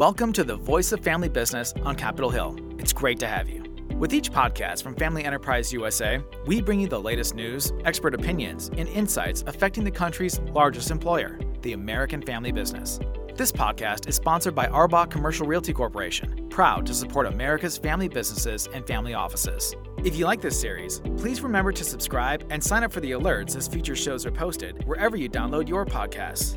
Welcome to the Voice of Family Business on Capitol Hill. It's great to have you. With each podcast from Family Enterprise USA, we bring you the latest news, expert opinions, and insights affecting the country's largest employer, the American family business. This podcast is sponsored by Arbok Commercial Realty Corporation, proud to support America's family businesses and family offices. If you like this series, please remember to subscribe and sign up for the alerts as future shows are posted wherever you download your podcasts.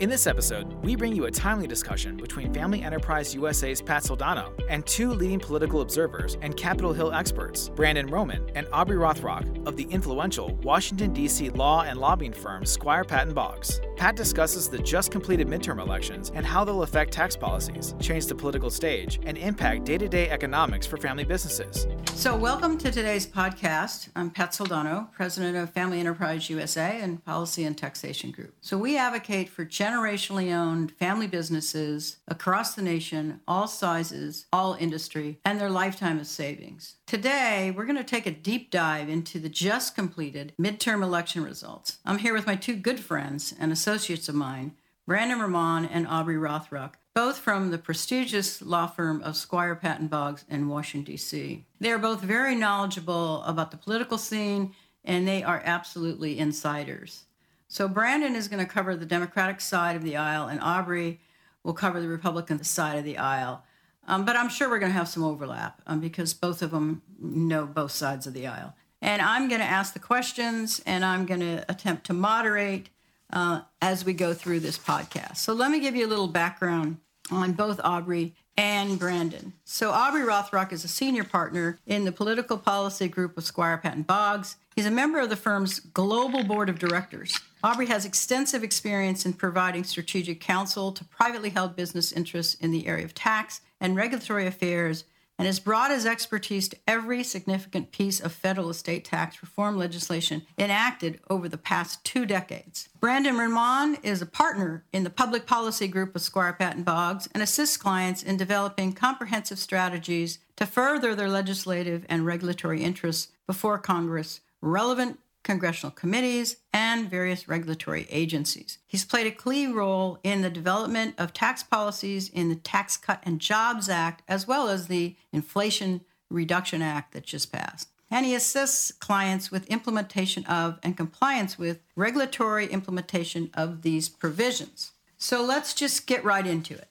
In this episode, we bring you a timely discussion between Family Enterprise USA's Pat Soldano and two leading political observers and Capitol Hill experts, Brandon Roman and Aubrey Rothrock of the influential Washington, D.C. law and lobbying firm Squire Patton Boggs. Pat discusses the just-completed midterm elections and how they'll affect tax policies, change the political stage, and impact day-to-day economics for family businesses. So welcome to today's podcast. I'm Pat Soldano, president of Family Enterprise USA and Policy and Taxation Group. So we advocate for generationally owned family businesses across the nation, all sizes, all industry, and their lifetime of savings. Today, we're going to take a deep dive into the just completed midterm election results. I'm here with my two good friends and associates of mine, Brandon Roman and Aubrey Rothrock, both from the prestigious law firm of Squire Patton Boggs in Washington, D.C. They are both very knowledgeable about the political scene, and they are absolutely insiders. So Brandon is going to cover the Democratic side of the aisle, and Aubrey will cover the Republican side of the aisle. But I'm sure we're going to have some overlap because both of them know both sides of the aisle. And I'm going to ask the questions, and I'm going to attempt to moderate as we go through this podcast. So let me give you a little background on both Aubrey and Brandon. So Aubrey Rothrock is a senior partner in the political policy group of Squire Patton Boggs. He's a member of the firm's global board of directors. Aubrey has extensive experience in providing strategic counsel to privately held business interests in the area of tax and regulatory affairs, and has brought his expertise to every significant piece of federal estate tax reform legislation enacted over the past 2 decades. Brandon Roman is a partner in the public policy group of Squire Patton Boggs and assists clients in developing comprehensive strategies to further their legislative and regulatory interests before Congress, relevant congressional committees, and various regulatory agencies. He's played a key role in the development of tax policies in the Tax Cut and Jobs Act, as well as the Inflation Reduction Act that just passed. And he assists clients with implementation of and compliance with regulatory implementation of these provisions. So let's just get right into it.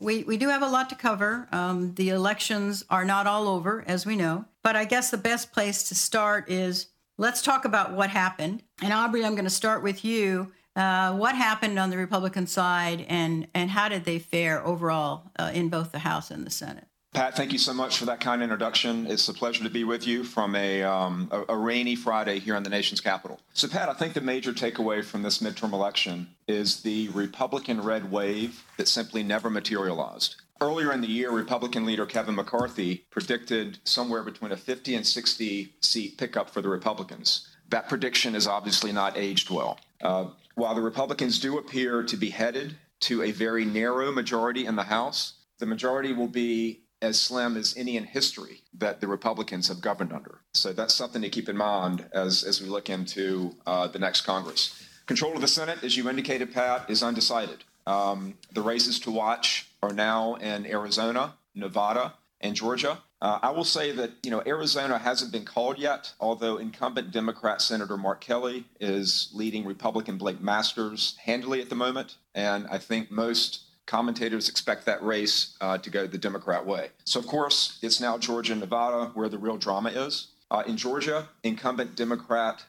We do have a lot to cover. The elections are not all over, as we know. But I guess the best place to start is let's talk about what happened. And Aubrey, I'm going to start with you. What happened on the Republican side, and how did they fare overall in both the House and the Senate? Pat, thank you so much for that kind introduction. It's a pleasure to be with you from a rainy Friday here in the nation's capital. So, Pat, I think the major takeaway from this midterm election is the Republican red wave that simply never materialized. Earlier in the year, Republican leader Kevin McCarthy predicted somewhere between a 50 and 60 seat pickup for the Republicans. That prediction is obviously not aged well. While the Republicans do appear to be headed to a very narrow majority in the House, the majority will be as slim as any in history that the Republicans have governed under. So that's something to keep in mind as we look into the next Congress. Control of the Senate, as you indicated, Pat, is undecided. The races to watch are now in Arizona, Nevada, and Georgia. I will say that, Arizona hasn't been called yet, although incumbent Democrat Senator Mark Kelly is leading Republican Blake Masters handily at the moment. And I think most commentators expect that race to go the Democrat way. So, of course, it's now Georgia and Nevada where the real drama is. In Georgia, incumbent Democrat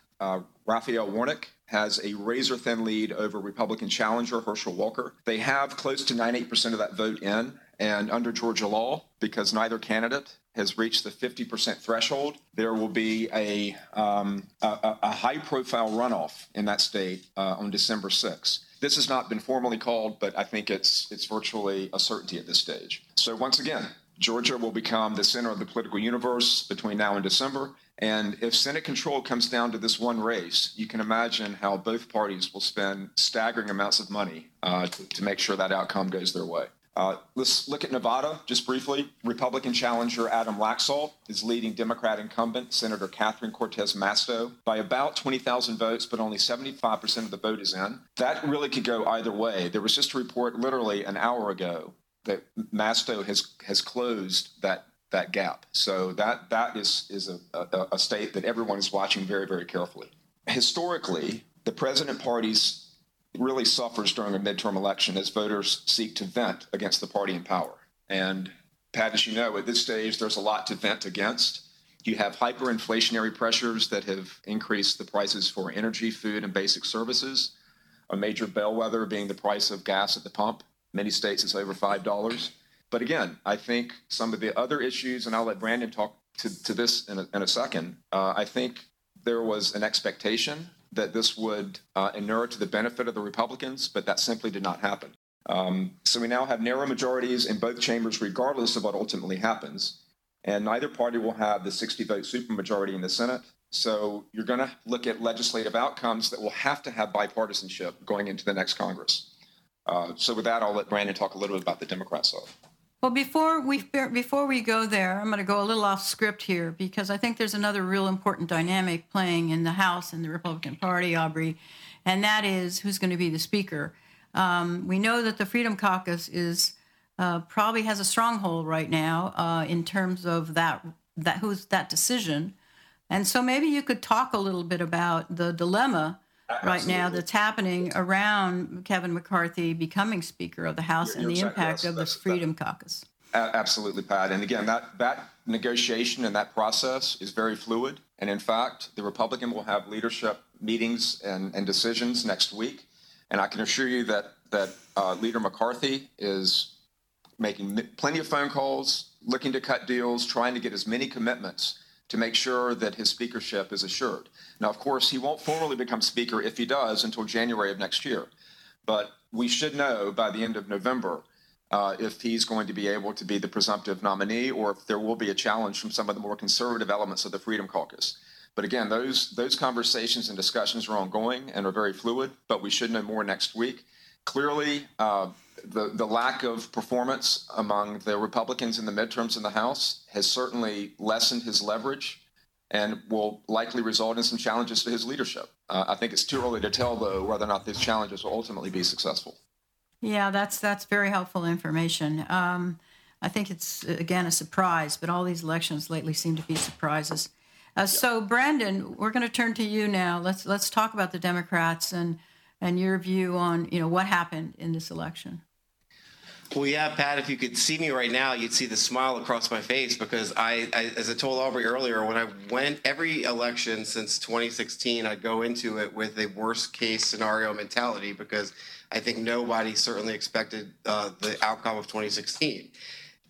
Raphael Warnock has a razor-thin lead over Republican challenger Herschel Walker. They have close to 98% of that vote in, and under Georgia law, because neither candidate has reached the 50% threshold, there will be a high-profile runoff in that state on December 6th. This has not been formally called, but I think it's virtually a certainty at this stage. So once again, Georgia will become the center of the political universe between now and December. And if Senate control comes down to this one race, you can imagine how both parties will spend staggering amounts of money to make sure that outcome goes their way. Let's look at Nevada just briefly. Republican challenger Adam Laxalt is leading Democrat incumbent Senator Catherine Cortez Masto by about 20,000 votes, but only 75% of the vote is in. That really could go either way. There was just a report literally an hour ago that Masto has closed that gap. So that is a state that everyone is watching very, very carefully. Historically, the president parties really suffers during a midterm election as voters seek to vent against the party in power. And Pat, as you know, at this stage, there's a lot to vent against. You have hyperinflationary pressures that have increased the prices for energy, food, and basic services, a major bellwether being the price of gas at the pump. Many states, it's over $5. But again, I think some of the other issues, and I'll let Brandon talk to this in a second, I think there was an expectation that this would inure to the benefit of the Republicans, but that simply did not happen. So we now have narrow majorities in both chambers, regardless of what ultimately happens. And neither party will have the 60-vote supermajority in the Senate. So you're going to look at legislative outcomes that will have to have bipartisanship going into the next Congress. So with that, I'll let Brandon talk a little bit about the Democrat side. Well, before we go there, I'm going to go a little off script here because I think there's another real important dynamic playing in the House and the Republican Party, Aubrey, and that is who's going to be the Speaker. We know that the Freedom Caucus is probably has a stronghold right now in terms of that who's that decision, and so maybe you could talk a little bit about the dilemma right now that's happening around Kevin McCarthy becoming Speaker of the House and the impact of the Freedom Caucus. Absolutely, Pat. And again, that negotiation and that process is very fluid. And in fact, the Republican will have leadership meetings and decisions next week. And I can assure you that Leader McCarthy is making plenty of phone calls, looking to cut deals, trying to get as many commitments to make sure that his speakership is assured. Now, of course, he won't formally become speaker if he does until January of next year. But we should know by the end of November if he's going to be able to be the presumptive nominee or if there will be a challenge from some of the more conservative elements of the Freedom Caucus. But again, those conversations and discussions are ongoing and are very fluid, but we should know more next week. Clearly, the lack of performance among the Republicans in the midterms in the House has certainly lessened his leverage and will likely result in some challenges to his leadership. I think it's too early to tell, though, whether or not these challenges will ultimately be successful. Yeah, that's very helpful information. I think it's, again, a surprise, but all these elections lately seem to be surprises. So, Brandon, we're going to turn to you now. Let's talk about the Democrats and your view on, what happened in this election. Well, yeah, Pat, if you could see me right now, you'd see the smile across my face because I as I told Aubrey earlier, when I went every election since 2016, I'd go into it with a worst case scenario mentality because I think nobody certainly expected the outcome of 2016.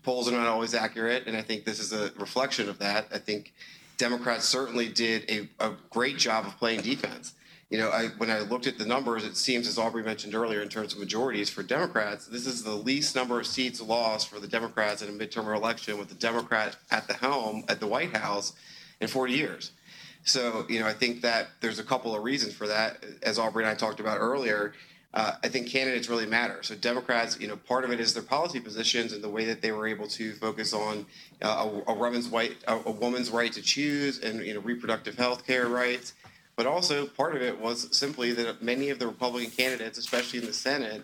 Polls are not always accurate, and I think this is a reflection of that. I think Democrats certainly did a great job of playing defense. When I looked at the numbers, it seems, as Aubrey mentioned earlier, in terms of majorities for Democrats, this is the least number of seats lost for the Democrats in a midterm election with the Democrat at the helm at the White House in 40 years. So, I think that there's a couple of reasons for that. As Aubrey and I talked about earlier, I think candidates really matter. So Democrats, part of it is their policy positions and the way that they were able to focus on a woman's right to choose and, reproductive health care rights. But also part of it was simply that many of the Republican candidates, especially in the Senate,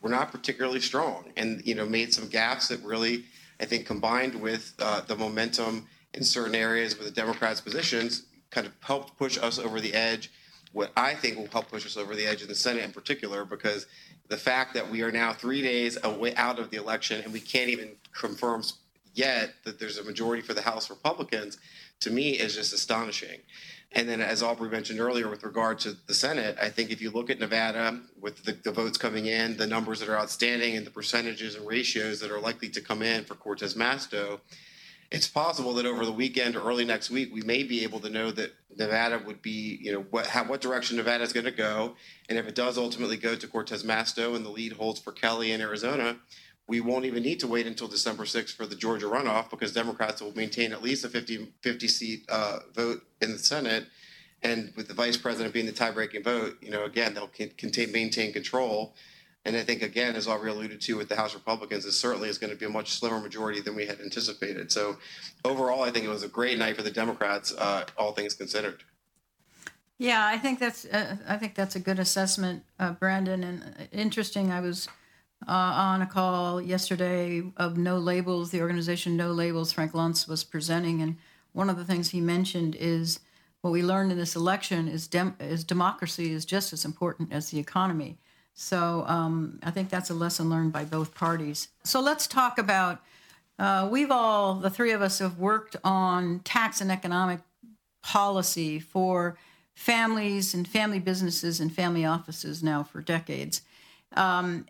were not particularly strong and, made some gaps that really, I think, combined with the momentum in certain areas with the Democrats' positions kind of helped push us over the edge. What I think will help push us over the edge in the Senate in particular, because the fact that we are now 3 days away out of the election and we can't even confirm yet that there's a majority for the House Republicans, to me, is just astonishing. And then, as Aubrey mentioned earlier, with regard to the Senate, I think if you look at Nevada, with the votes coming in, the numbers that are outstanding, and the percentages and ratios that are likely to come in for Cortez Masto, it's possible that over the weekend or early next week, we may be able to know that Nevada would be, what direction Nevada is going to go. And if it does ultimately go to Cortez Masto and the lead holds for Kelly in Arizona, we won't even need to wait until December 6th for the Georgia runoff because Democrats will maintain at least a 50-seat vote in the Senate. And with the vice president being the tie-breaking vote, again, they'll maintain control. And I think, again, as Aubrey alluded to with the House Republicans, it certainly is going to be a much slimmer majority than we had anticipated. So overall, I think it was a great night for the Democrats, all things considered. Yeah, I think that's a good assessment, Brandon. And interesting, I was on a call yesterday of No Labels, the organization No Labels. Frank Luntz was presenting, and one of the things he mentioned is what we learned in this election is democracy is just as important as the economy. So I think that's a lesson learned by both parties. So let's talk about, the three of us have worked on tax and economic policy for families and family businesses and family offices now for decades. And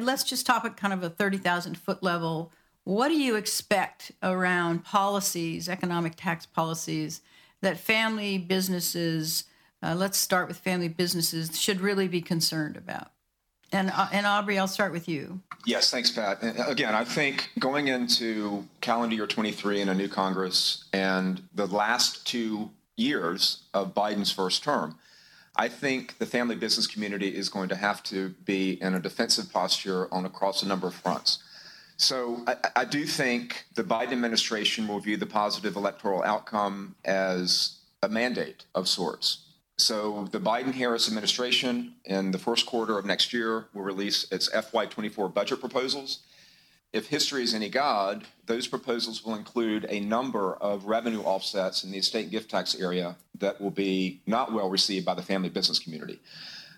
let's just talk at kind of a 30,000-foot level. What do you expect around policies, economic tax policies, that family businesses, let's start with family businesses, should really be concerned about? And Aubrey, I'll start with you. Yes, thanks, Pat. And again, I think going into calendar year 23 in a new Congress and the last 2 years of Biden's first term, I think the family business community is going to have to be in a defensive posture on across a number of fronts. So I do think the Biden administration will view the positive electoral outcome as a mandate of sorts. So the Biden-Harris administration in the first quarter of next year will release its FY24 budget proposals. If history is any guide, those proposals will include a number of revenue offsets in the estate gift tax area that will be not well received by the family business community.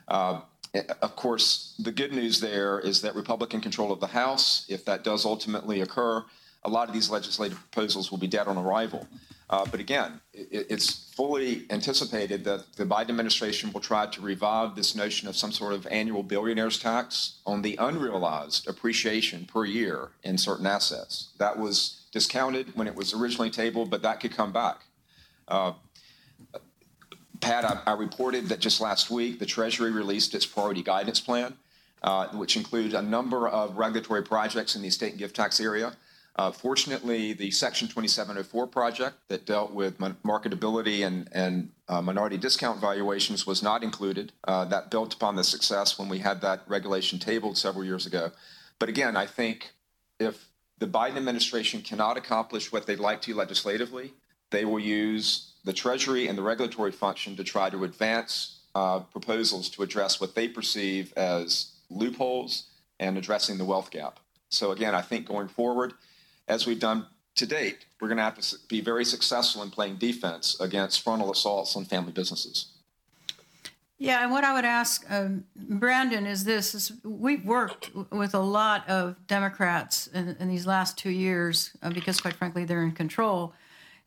Of course, the good news there is that Republican control of the House, if that does ultimately occur, a lot of these legislative proposals will be dead on arrival. But again, it's fully anticipated that the Biden administration will try to revive this notion of some sort of annual billionaire's tax on the unrealized appreciation per year in certain assets. That was discounted when it was originally tabled, but that could come back. Pat, I reported that just last week, the Treasury released its priority guidance plan, which includes a number of regulatory projects in the estate and gift tax area. Fortunately, the Section 2704 project that dealt with marketability and minority discount valuations was not included. That built upon the success when we had that regulation tabled several years ago. But again, I think if the Biden administration cannot accomplish what they'd like to legislatively, they will use the Treasury and the regulatory function to try to advance proposals to address what they perceive as loopholes and addressing the wealth gap. So again, I think going forward, as we've done to date, we're going to have to be very successful in playing defense against frontal assaults on family businesses. Yeah, and what I would ask, Brandon, is this. We've worked with a lot of Democrats in these last 2 years because, quite frankly, they're in control.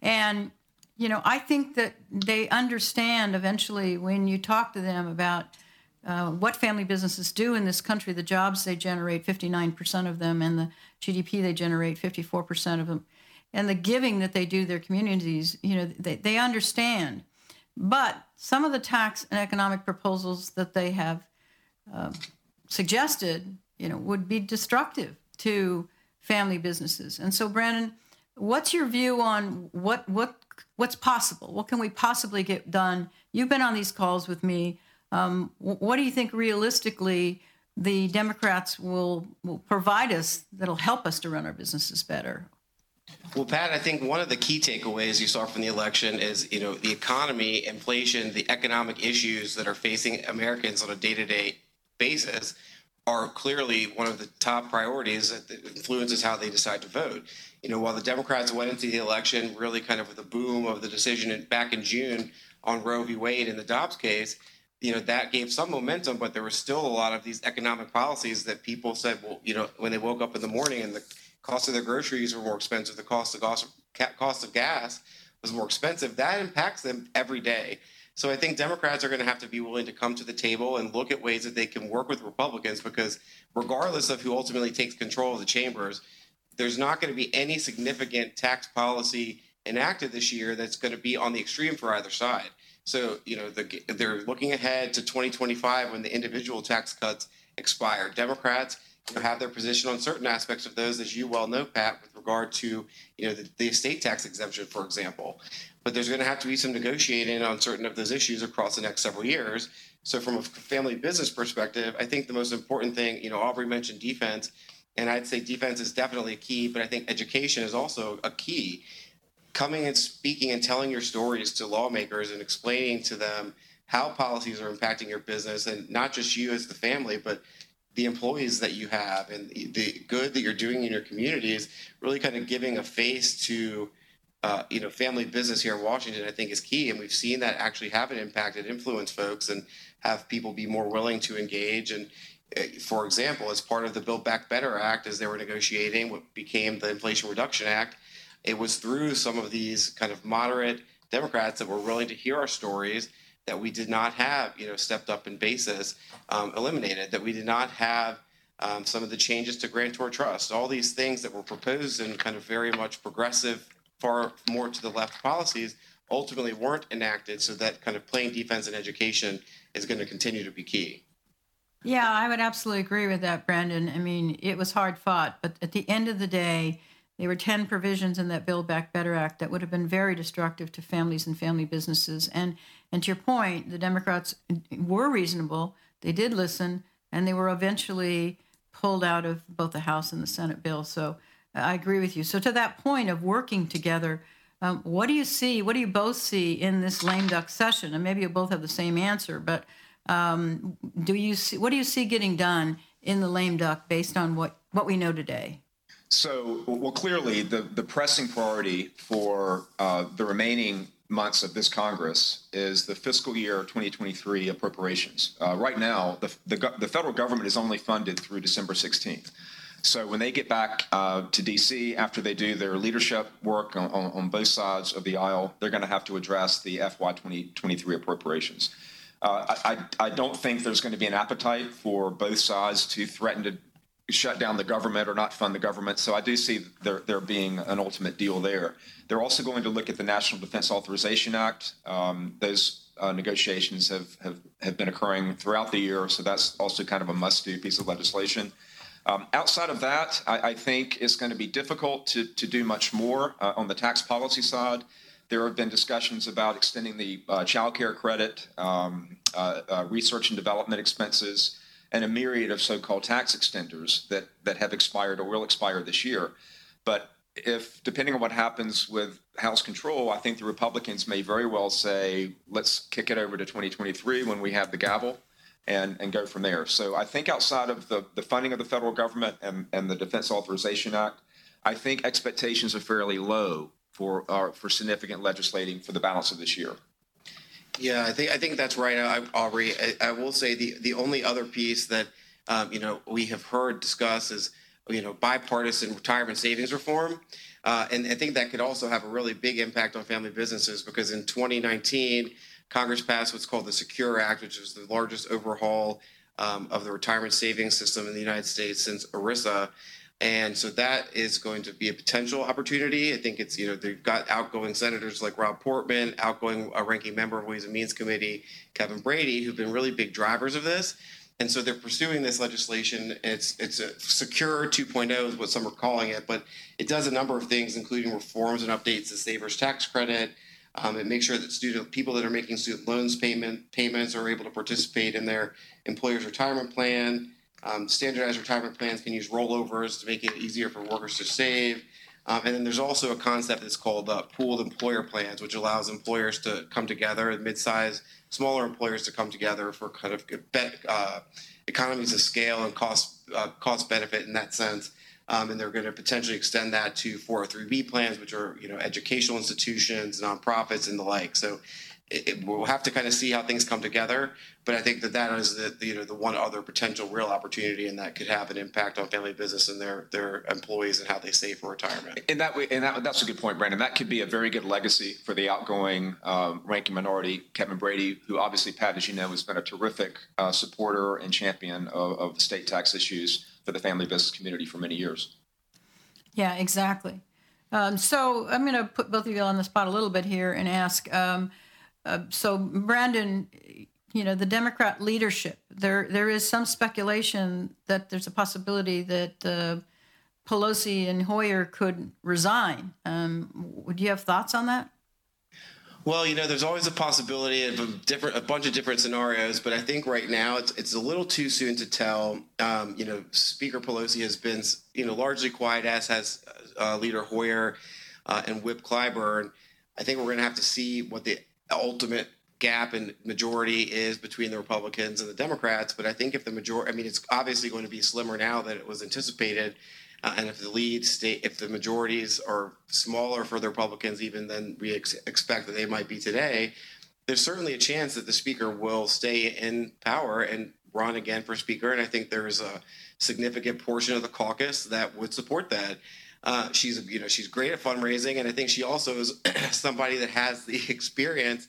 And you know, I think that they understand eventually when you talk to them about what family businesses do in this country, the jobs they generate, 59% of them, and the GDP they generate, 54% of them, and the giving that they do their communities, you know, they understand. But some of the tax and economic proposals that they have suggested, you know, would be destructive to family businesses. And so, Brandon, what's your view on what's possible? What can we possibly get done? You've been on these calls with me. What do you think realistically the Democrats will provide us that'll help us to run our businesses better? Well, Pat, I think one of the key takeaways you saw from the election is, you know, the economy, inflation, the economic issues that are facing Americans on a day-to-day basis are clearly one of the top priorities that influences how they decide to vote. You know, while the Democrats went into the election really kind of with a boom of the decision back in June on Roe v. Wade in the Dobbs case, you know, that gave some momentum, but there were still a lot of these economic policies that people said, well, you know, when they woke up in the morning and the cost of their groceries were more expensive, the cost of gas was more expensive, that impacts them every day. So I think Democrats are going to have to be willing to come to the table and look at ways that they can work with Republicans, because regardless of who ultimately takes control of the chambers, there's not going to be any significant tax policy enacted this year that's going to be on the extreme for either side. So, you know, they're looking ahead to 2025 when the individual tax cuts expire. Democrats, you know, have their position on certain aspects of those, as you well know, Pat, with regard to, you know, the estate tax exemption, for example. But there's going to have to be some negotiating on certain of those issues across the next several years. So from a family business perspective, I think the most important thing, you know, Aubrey mentioned defense, and I'd say defense is definitely a key, but I think education is also a key. Coming and speaking and telling your stories to lawmakers and explaining to them how policies are impacting your business, and not just you as the family, but the employees that you have and the good that you're doing in your community is really kind of giving a face to, family business here in Washington, I think is key. And we've seen that actually have an impact and influence folks and have people be more willing to engage. And for example, as part of the Build Back Better Act, as they were negotiating what became the Inflation Reduction Act, it was through some of these kind of moderate Democrats that were willing to hear our stories that we did not have, stepped up in basis eliminated, that we did not have some of the changes to grantor trust, all these things that were proposed and kind of very much progressive, far more to the left policies ultimately weren't enacted. So that kind of playing defense in education is going to continue to be key. Yeah, I would absolutely agree with that, Brandon. I mean, it was hard fought, but at the end of the day, there were 10 provisions in that Build Back Better Act that would have been very destructive to families and family businesses. And to your point, the Democrats were reasonable. They did listen, and they were eventually pulled out of both the House and the Senate bill. So I agree with you. So to that point of working together, what do you see? What do you both see in this lame duck session? And maybe you both have the same answer, but what do you see getting done in the lame duck based on what we know today? So, well, clearly, the pressing priority for the remaining months of this Congress is the fiscal year 2023 appropriations. Right now, the federal government is only funded through December 16th. So when they get back to D.C. after they do their leadership work on both sides of the aisle, they're going to have to address the FY 2023 appropriations. I don't think there's going to be an appetite for both sides to threaten to shut down the government or not fund the government. So I do see there being an ultimate deal there. They're also going to look at the National Defense Authorization Act. Those negotiations have been occurring throughout the year, so that's also kind of a must-do piece of legislation. Outside of that, I think it's going to be difficult to do much more on the tax policy side. There have been discussions about extending the child care credit, research and development expenses, and a myriad of so-called tax extenders that have expired or will expire this year. But depending on what happens with House control, I think the Republicans may very well say, let's kick it over to 2023 when we have the gavel and go from there. So I think outside of the funding of the federal government and the Defense Authorization Act, I think expectations are fairly low for significant legislating for the balance of this year. Yeah, I think that's right, Aubrey. I will say the only other piece that we have heard discussed is bipartisan retirement savings reform, and I think that could also have a really big impact on family businesses because in 2019, Congress passed what's called the SECURE Act, which was the largest overhaul of the retirement savings system in the United States since ERISA. And so that is going to be a potential opportunity. I think it's, they've got outgoing senators like Rob Portman, outgoing ranking member of Ways and Means Committee, Kevin Brady, who've been really big drivers of this. And so they're pursuing this legislation. It's a SECURE 2.0 is what some are calling it, but it does a number of things, including reforms and updates to savers tax credit. It makes sure that people that are making student loans payments are able to participate in their employer's retirement plan. Standardized retirement plans can use rollovers to make it easier for workers to save. And then there's also a concept that's called pooled employer plans, which allows employers to come together and mid-sized, smaller employers to come together for kind of economies of scale and cost benefit in that sense. And they're going to potentially extend that to 403B plans, which are, educational institutions, nonprofits, and the like. So we'll have to kind of see how things come together, but I think that is the one other potential real opportunity, and that could have an impact on family business and their employees and how they save for retirement. That's a good point, Brandon. That could be a very good legacy for the outgoing ranking minority, Kevin Brady, who obviously, Pat, as you know, has been a terrific supporter and champion of state tax issues for the family business community for many years. Yeah, exactly. So I'm going to put both of you on the spot a little bit here and ask. So, Brandon, the Democrat leadership, there is some speculation that there's a possibility that Pelosi and Hoyer could resign. Would you have thoughts on that? Well, there's always a possibility of a bunch of different scenarios, but I think right now it's a little too soon to tell. Speaker Pelosi has been, largely quiet, as has Leader Hoyer and Whip Clyburn. I think we're going to have to see what the ultimate gap in majority is between the Republicans and the Democrats. But I think if the majority, I mean, it's obviously going to be slimmer now than it was anticipated. And if the if the majorities are smaller for the Republicans even than we expect that they might be today, there's certainly a chance that the speaker will stay in power and run again for speaker. And I think there's a significant portion of the caucus that would support that. She's great at fundraising, and I think she also is somebody that has the experience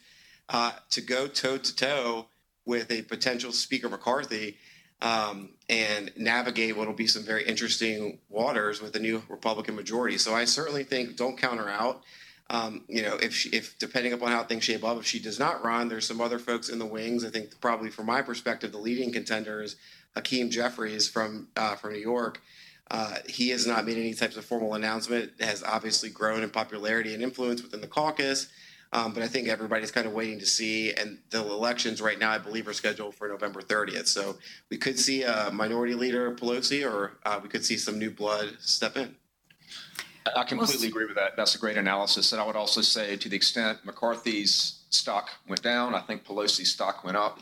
to go toe-to-toe with a potential Speaker McCarthy and navigate what will be some very interesting waters with the new Republican majority. So I certainly think don't count her out. If depending upon how things shape up, if she does not run, there's some other folks in the wings. I think probably from my perspective, the leading contender is Hakeem Jeffries from New York. He has not made any types of formal announcement, has obviously grown in popularity and influence within the caucus. But I think everybody's kind of waiting to see. And the elections right now, I believe, are scheduled for November 30th. So we could see a minority leader, Pelosi, or we could see some new blood step in. I completely agree with that. That's a great analysis. And I would also say to the extent McCarthy's stock went down, I think Pelosi's stock went up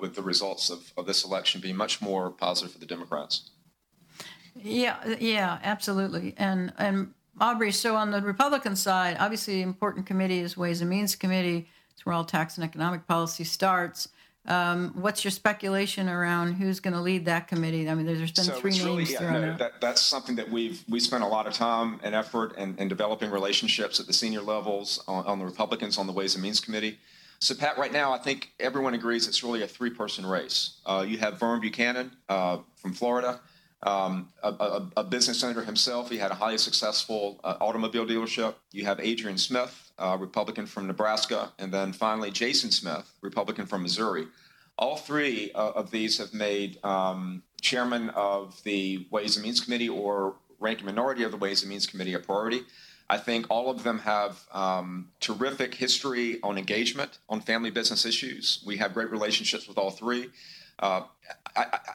with the results of this election being much more positive for the Democrats. Yeah, absolutely. And Aubrey, so on the Republican side, obviously the important committee is Ways and Means Committee. It's where all tax and economic policy starts. What's your speculation around who's going to lead that committee? I mean, there's been three names thrown out. That's something that we spent a lot of time and effort in developing relationships at the senior levels on the Republicans on the Ways and Means Committee. So, Pat, right now I think everyone agrees it's really a three-person race. You have Vern Buchanan from Florida. A business owner himself. He had a highly successful automobile dealership. You have Adrian Smith, Republican from Nebraska, and then finally Jason Smith, Republican from Missouri. All three of these have made chairman of the Ways and Means Committee or ranking minority of the Ways and Means Committee a priority. I think all of them have terrific history on engagement on family business issues. We have great relationships with all three.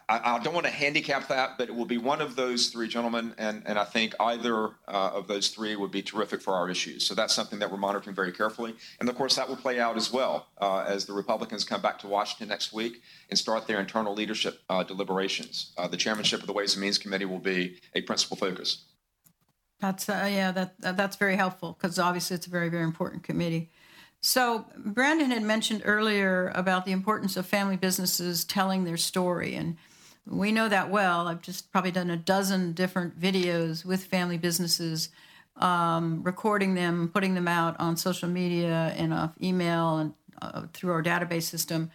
I don't want to handicap that, but it will be one of those three gentlemen, and I think either of those three would be terrific for our issues. So that's something that we're monitoring very carefully. And, of course, that will play out as well as the Republicans come back to Washington next week and start their internal leadership deliberations. The chairmanship of the Ways and Means Committee will be a principal focus. That's very helpful because, obviously, it's a very, very important committee. So Brandon had mentioned earlier about the importance of family businesses telling their story, and we know that well. I've just probably done a dozen different videos with family businesses, recording them, putting them out on social media and off email and through our database system.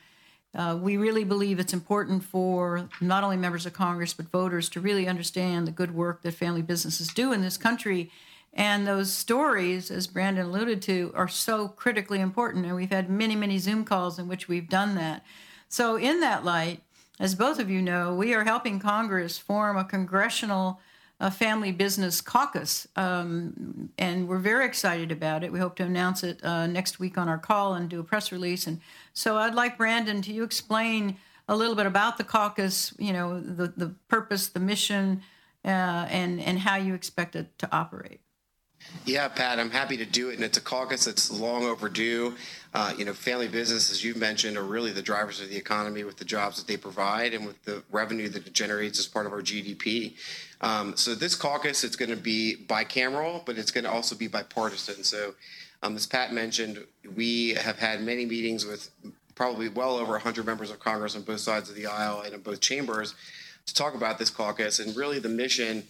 We really believe it's important for not only members of Congress but voters to really understand the good work that family businesses do in this country. And those stories, as Brandon alluded to, are so critically important. And we've had many, many Zoom calls in which we've done that. So in that light, as both of you know, we are helping Congress form a congressional family business caucus. And we're very excited about it. We hope to announce it next week on our call and do a press release. And so I'd like, Brandon, to you explain a little bit about the caucus, you know, the purpose, the mission, and how you expect it to operate. Yeah, Pat, I'm happy to do it. And it's a caucus that's long overdue. Family business, as you mentioned, are really the drivers of the economy with the jobs that they provide and with the revenue that it generates as part of our GDP. So this caucus, it's going to be bicameral, but it's going to also be bipartisan. So as Pat mentioned, we have had many meetings with probably well over 100 members of Congress on both sides of the aisle and in both chambers to talk about this caucus. And really the mission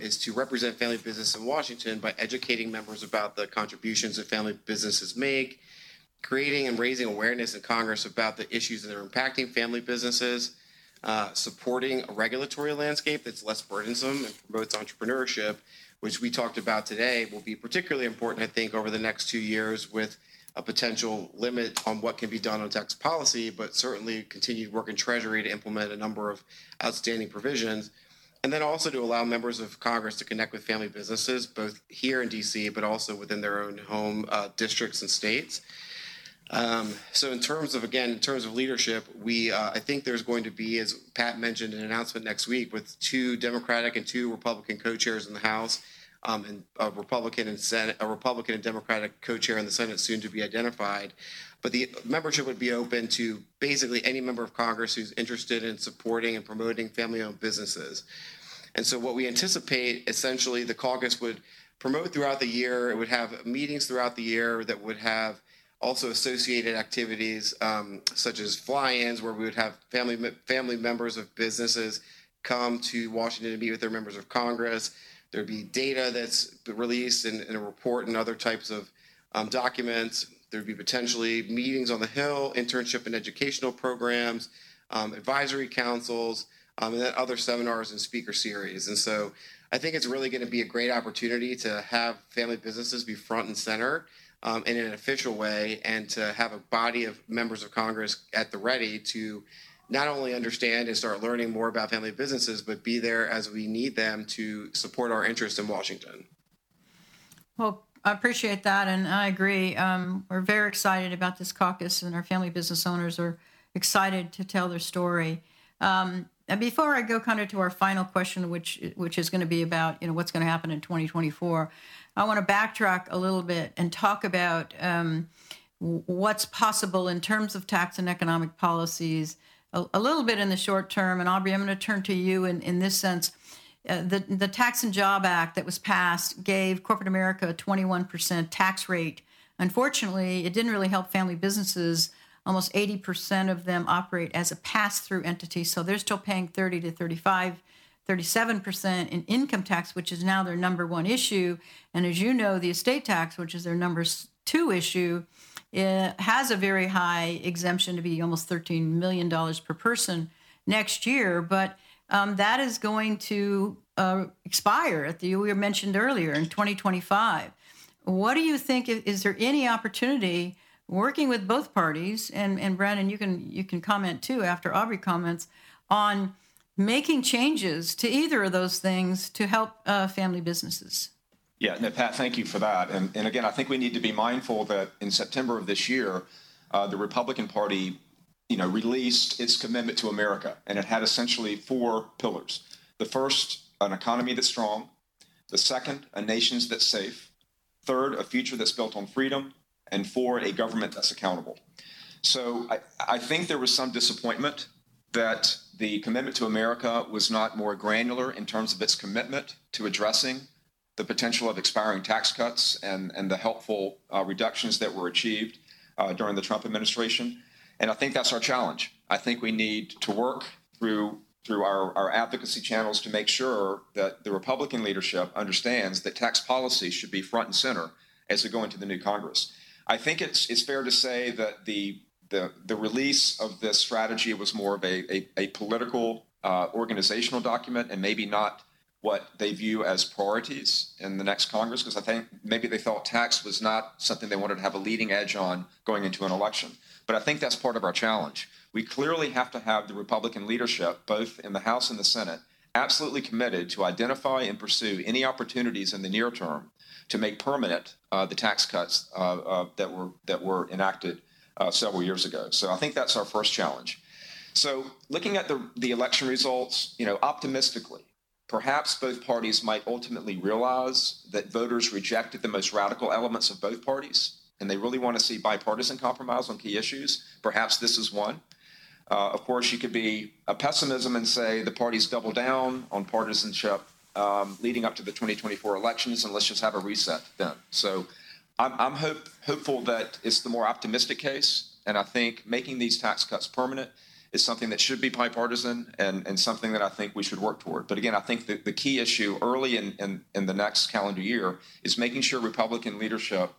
is to represent family business in Washington by educating members about the contributions that family businesses make, creating and raising awareness in Congress about the issues that are impacting family businesses, supporting a regulatory landscape that's less burdensome and promotes entrepreneurship, which we talked about today will be particularly important, I think, over the next 2 years with a potential limit on what can be done on tax policy, but certainly continued work in Treasury to implement a number of outstanding provisions. And then also to allow members of Congress to connect with family businesses, both here in D.C., but also within their own home districts and states. So in terms of leadership, we I think there's going to be, as Pat mentioned, an announcement next week with two Democratic and two Republican co-chairs in the House. and a Republican and Democratic co-chair in the Senate soon to be identified. But the membership would be open to basically any member of Congress who's interested in supporting and promoting family-owned businesses. And so what we anticipate, essentially, the caucus would promote throughout the year. It would have meetings throughout the year that would have also associated activities such as fly-ins, where we would have family members of businesses come to Washington to meet with their members of Congress. There'd be data that's released in a report and other types of documents. There'd be potentially meetings on the Hill, internship and educational programs, advisory councils, and then other seminars and speaker series. And so I think it's really going to be a great opportunity to have family businesses be front and center in an official way, and to have a body of members of Congress at the ready to not only understand and start learning more about family businesses, but be there as we need them to support our interests in Washington. Well, I appreciate that, and I agree. We're very excited about this caucus, and our family business owners are excited to tell their story. And before I go kind of to our final question, which is going to be about, you know, what's going to happen in 2024, I want to backtrack a little bit and talk about what's possible in terms of tax and economic policies a little bit in the short term. And Aubrey, I'm going to turn to you in this sense. The Tax and Job Act that was passed gave corporate America a 21% tax rate. Unfortunately, it didn't really help family businesses. Almost 80% of them operate as a pass-through entity, so they're still paying 30 to 35, 37% in income tax, which is now their number one issue. And as you know, the estate tax, which is their number two issue, it has a very high exemption to be almost $13 million per person next year. But that is going to expire, we mentioned earlier, in 2025. What do you think, is there any opportunity working with both parties, and Brandon, you can comment too after Aubrey comments, on making changes to either of those things to help family businesses? Yeah, no, Pat, thank you for that. And again, I think we need to be mindful that in September of this year, the Republican Party, released its commitment to America, and it had essentially four pillars. The first, an economy that's strong. The second, a nation that's safe. Third, a future that's built on freedom. And four, a government that's accountable. So I think there was some disappointment that the commitment to America was not more granular in terms of its commitment to addressing the potential of expiring tax cuts and the helpful reductions that were achieved during the Trump administration. And I think that's our challenge. I think we need to work through our advocacy channels to make sure that the Republican leadership understands that tax policy should be front and center as we go into the new Congress. I think it's fair to say that the release of this strategy was more of a political organizational document, and maybe not what they view as priorities in the next Congress, because I think maybe they thought tax was not something they wanted to have a leading edge on going into an election. But I think that's part of our challenge. We clearly have to have the Republican leadership, both in the House and the Senate, absolutely committed to identify and pursue any opportunities in the near term to make permanent the tax cuts that were enacted several years ago. So I think that's our first challenge. So looking at the election results, optimistically, perhaps both parties might ultimately realize that voters rejected the most radical elements of both parties, and they really want to see bipartisan compromise on key issues. Perhaps this is one. Of course, you could be a pessimism and say the parties double down on partisanship leading up to the 2024 elections, and let's just have a reset then. So I'm hopeful that it's the more optimistic case, and I think making these tax cuts permanent is something that should be bipartisan and something that I think we should work toward. But again, I think the key issue early in the next calendar year is making sure Republican leadership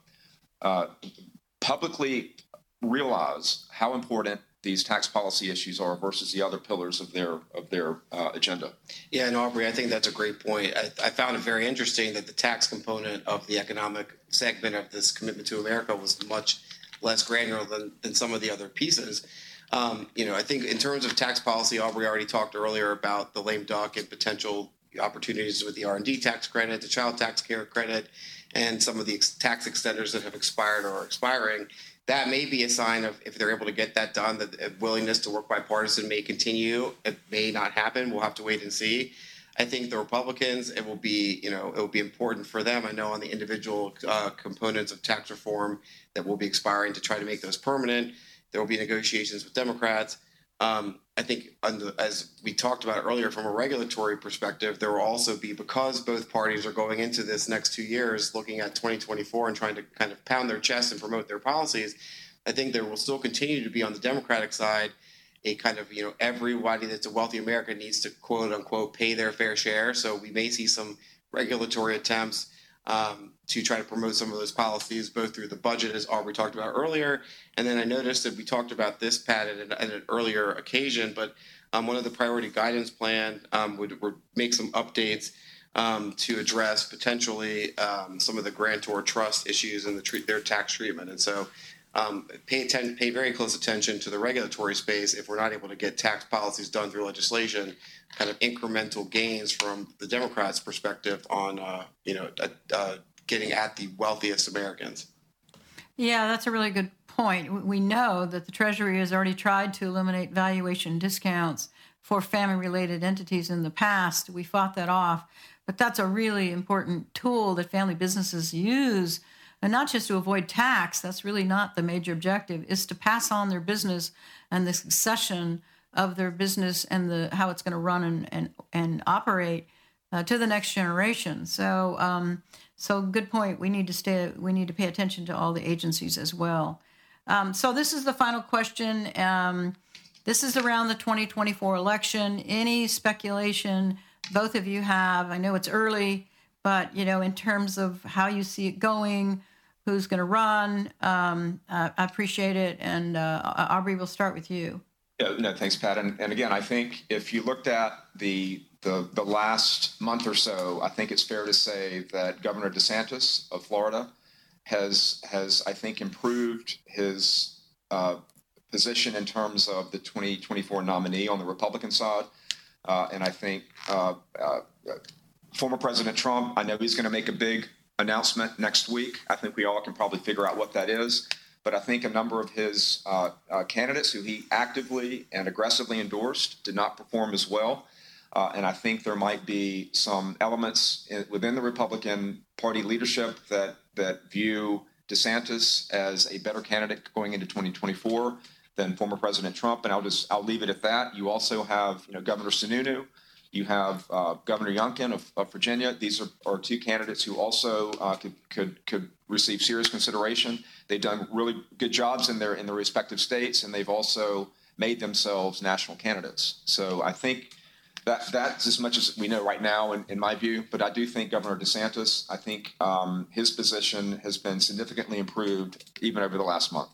publicly realize how important these tax policy issues are versus the other pillars of their agenda. Yeah, and Aubrey, I think that's a great point. I found it very interesting that the tax component of the economic segment of this commitment to America was much less granular than some of the other pieces. I think in terms of tax policy, Aubrey already talked earlier about the lame duck and potential opportunities with the R&D tax credit, the child tax care credit, and some of the tax extenders that have expired or are expiring. That may be a sign of, if they're able to get that done, that willingness to work bipartisan may continue. It may not happen. We'll have to wait and see. I think the Republicans, it will be, you know, it will be important for them. I know on the individual components of tax reform that will be expiring to try to make those permanent. There will be negotiations with Democrats. I think, as we talked about earlier, from a regulatory perspective, there will also be, because both parties are going into this next 2 years looking at 2024 and trying to kind of pound their chest and promote their policies, I think there will still continue to be on the Democratic side a kind of, you know, everybody that's a wealthy American needs to, quote unquote, pay their fair share. So we may see some regulatory attempts to try to promote some of those policies, both through the budget, as Aubrey talked about earlier. And then I noticed that we talked about this, Pat, at an earlier occasion, but one of the priority guidance plan would make some updates to address potentially some of the grantor trust issues and their tax treatment. And so pay very close attention to the regulatory space. If we're not able to get tax policies done through legislation, kind of incremental gains from the Democrats' perspective on, getting at the wealthiest Americans. Yeah, that's a really good point. We know that the Treasury has already tried to eliminate valuation discounts for family-related entities in the past. We fought that off, but that's a really important tool that family businesses use, and not just to avoid tax. That's really not the major objective, is to pass on their business and the succession of their business and how it's going to run and operate to the next generation. So, good point. We need to pay attention to all the agencies as well. So this is the final question. This is around the 2024 election. Any speculation both of you have? I know it's early, but you know, in terms of how you see it going, who's going to run? I appreciate it. And Aubrey, we'll start with you. Yeah, no, thanks, Pat. And again, I think if you looked at the last month or so, I think it's fair to say that Governor DeSantis of Florida has I think, improved his position in terms of the 2024 nominee on the Republican side. And I think former President Trump, I know he's going to make a big announcement next week. I think we all can probably figure out what that is. But I think a number of his candidates who he actively and aggressively endorsed did not perform as well. And I think there might be some elements within the Republican Party leadership that view DeSantis as a better candidate going into 2024 than former President Trump. And I'll leave it at that. You also have, Governor Sununu. You have Governor Youngkin of Virginia. These are two candidates who also could receive serious consideration. They've done really good jobs in their respective states, and they've also made themselves national candidates. So I think that's as much as we know right now, in my view. But I do think Governor DeSantis, I think his position has been significantly improved even over the last month.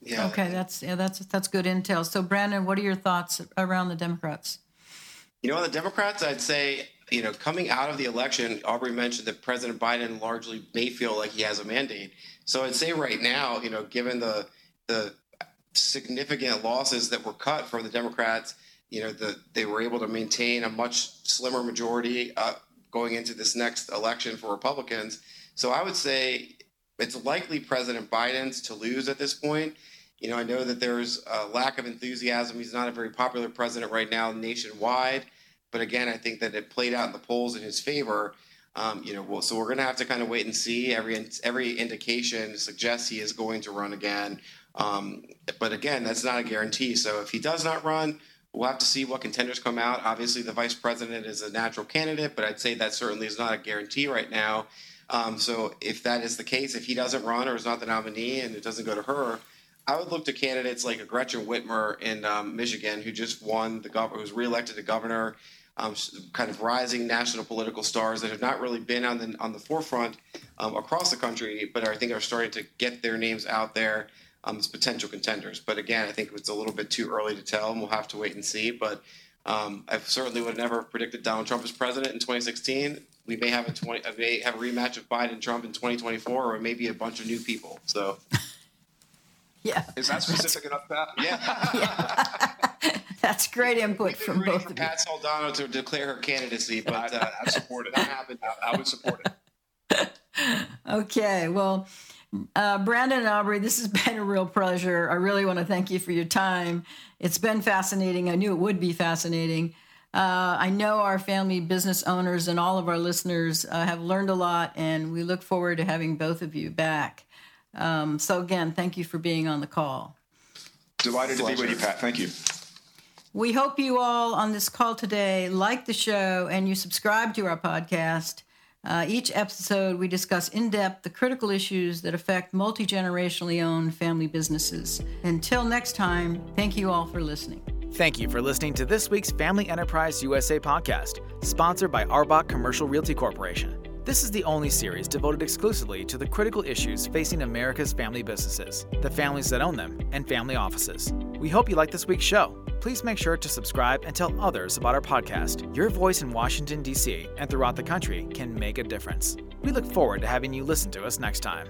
Yeah. Okay, that's good intel. So Brandon, what are your thoughts around the Democrats? On the Democrats, I'd say, coming out of the election, Aubrey mentioned that President Biden largely may feel like he has a mandate. So I'd say right now, given the significant losses that were cut from the Democrats, they were able to maintain a much slimmer majority going into this next election for Republicans. So I would say it's likely President Biden's to lose at this point. I know that there's a lack of enthusiasm. He's not a very popular president right now nationwide. But again, I think that it played out in the polls in his favor. So we're going to have to kind of wait and see. Every indication suggests he is going to run again. But again, that's not a guarantee. So if he does not run, we'll have to see what contenders come out. Obviously, the vice president is a natural candidate, but I'd say that certainly is not a guarantee right now. So if that is the case, if he doesn't run or is not the nominee and it doesn't go to her, I would look to candidates like a Gretchen Whitmer in Michigan, who just won the governor, who was reelected to governor, kind of rising national political stars that have not really been on the forefront across the country, but I think are starting to get their names out there as potential contenders. But again, I think it's a little bit too early to tell, and we'll have to wait and see. But I certainly would have never predicted Donald Trump as president in 2016. We may have a rematch of Biden and Trump in 2024, or maybe a bunch of new people. So. Yeah. Is that specific enough, Pat? Yeah. That's great input from both of you. Pat Soldano to declare her candidacy, but I support it. That happened. I would support it. Okay. Well, Brandon and Aubrey, this has been a real pleasure. I really want to thank you for your time. It's been fascinating. I knew it would be fascinating. I know our family business owners and all of our listeners have learned a lot, and we look forward to having both of you back. So again, thank you for being on the call. Delighted to be with you, Pat. Thank you. We hope you all on this call today like the show and you subscribe to our podcast. Each episode, we discuss in depth the critical issues that affect multi-generationally owned family businesses. Until next time, thank you all for listening. Thank you for listening to this week's Family Enterprise USA podcast, sponsored by Arbok Commercial Realty Corporation. This is the only series devoted exclusively to the critical issues facing America's family businesses, the families that own them, and family offices. We hope you like this week's show. Please make sure to subscribe and tell others about our podcast. Your voice in Washington, D.C. and throughout the country can make a difference. We look forward to having you listen to us next time.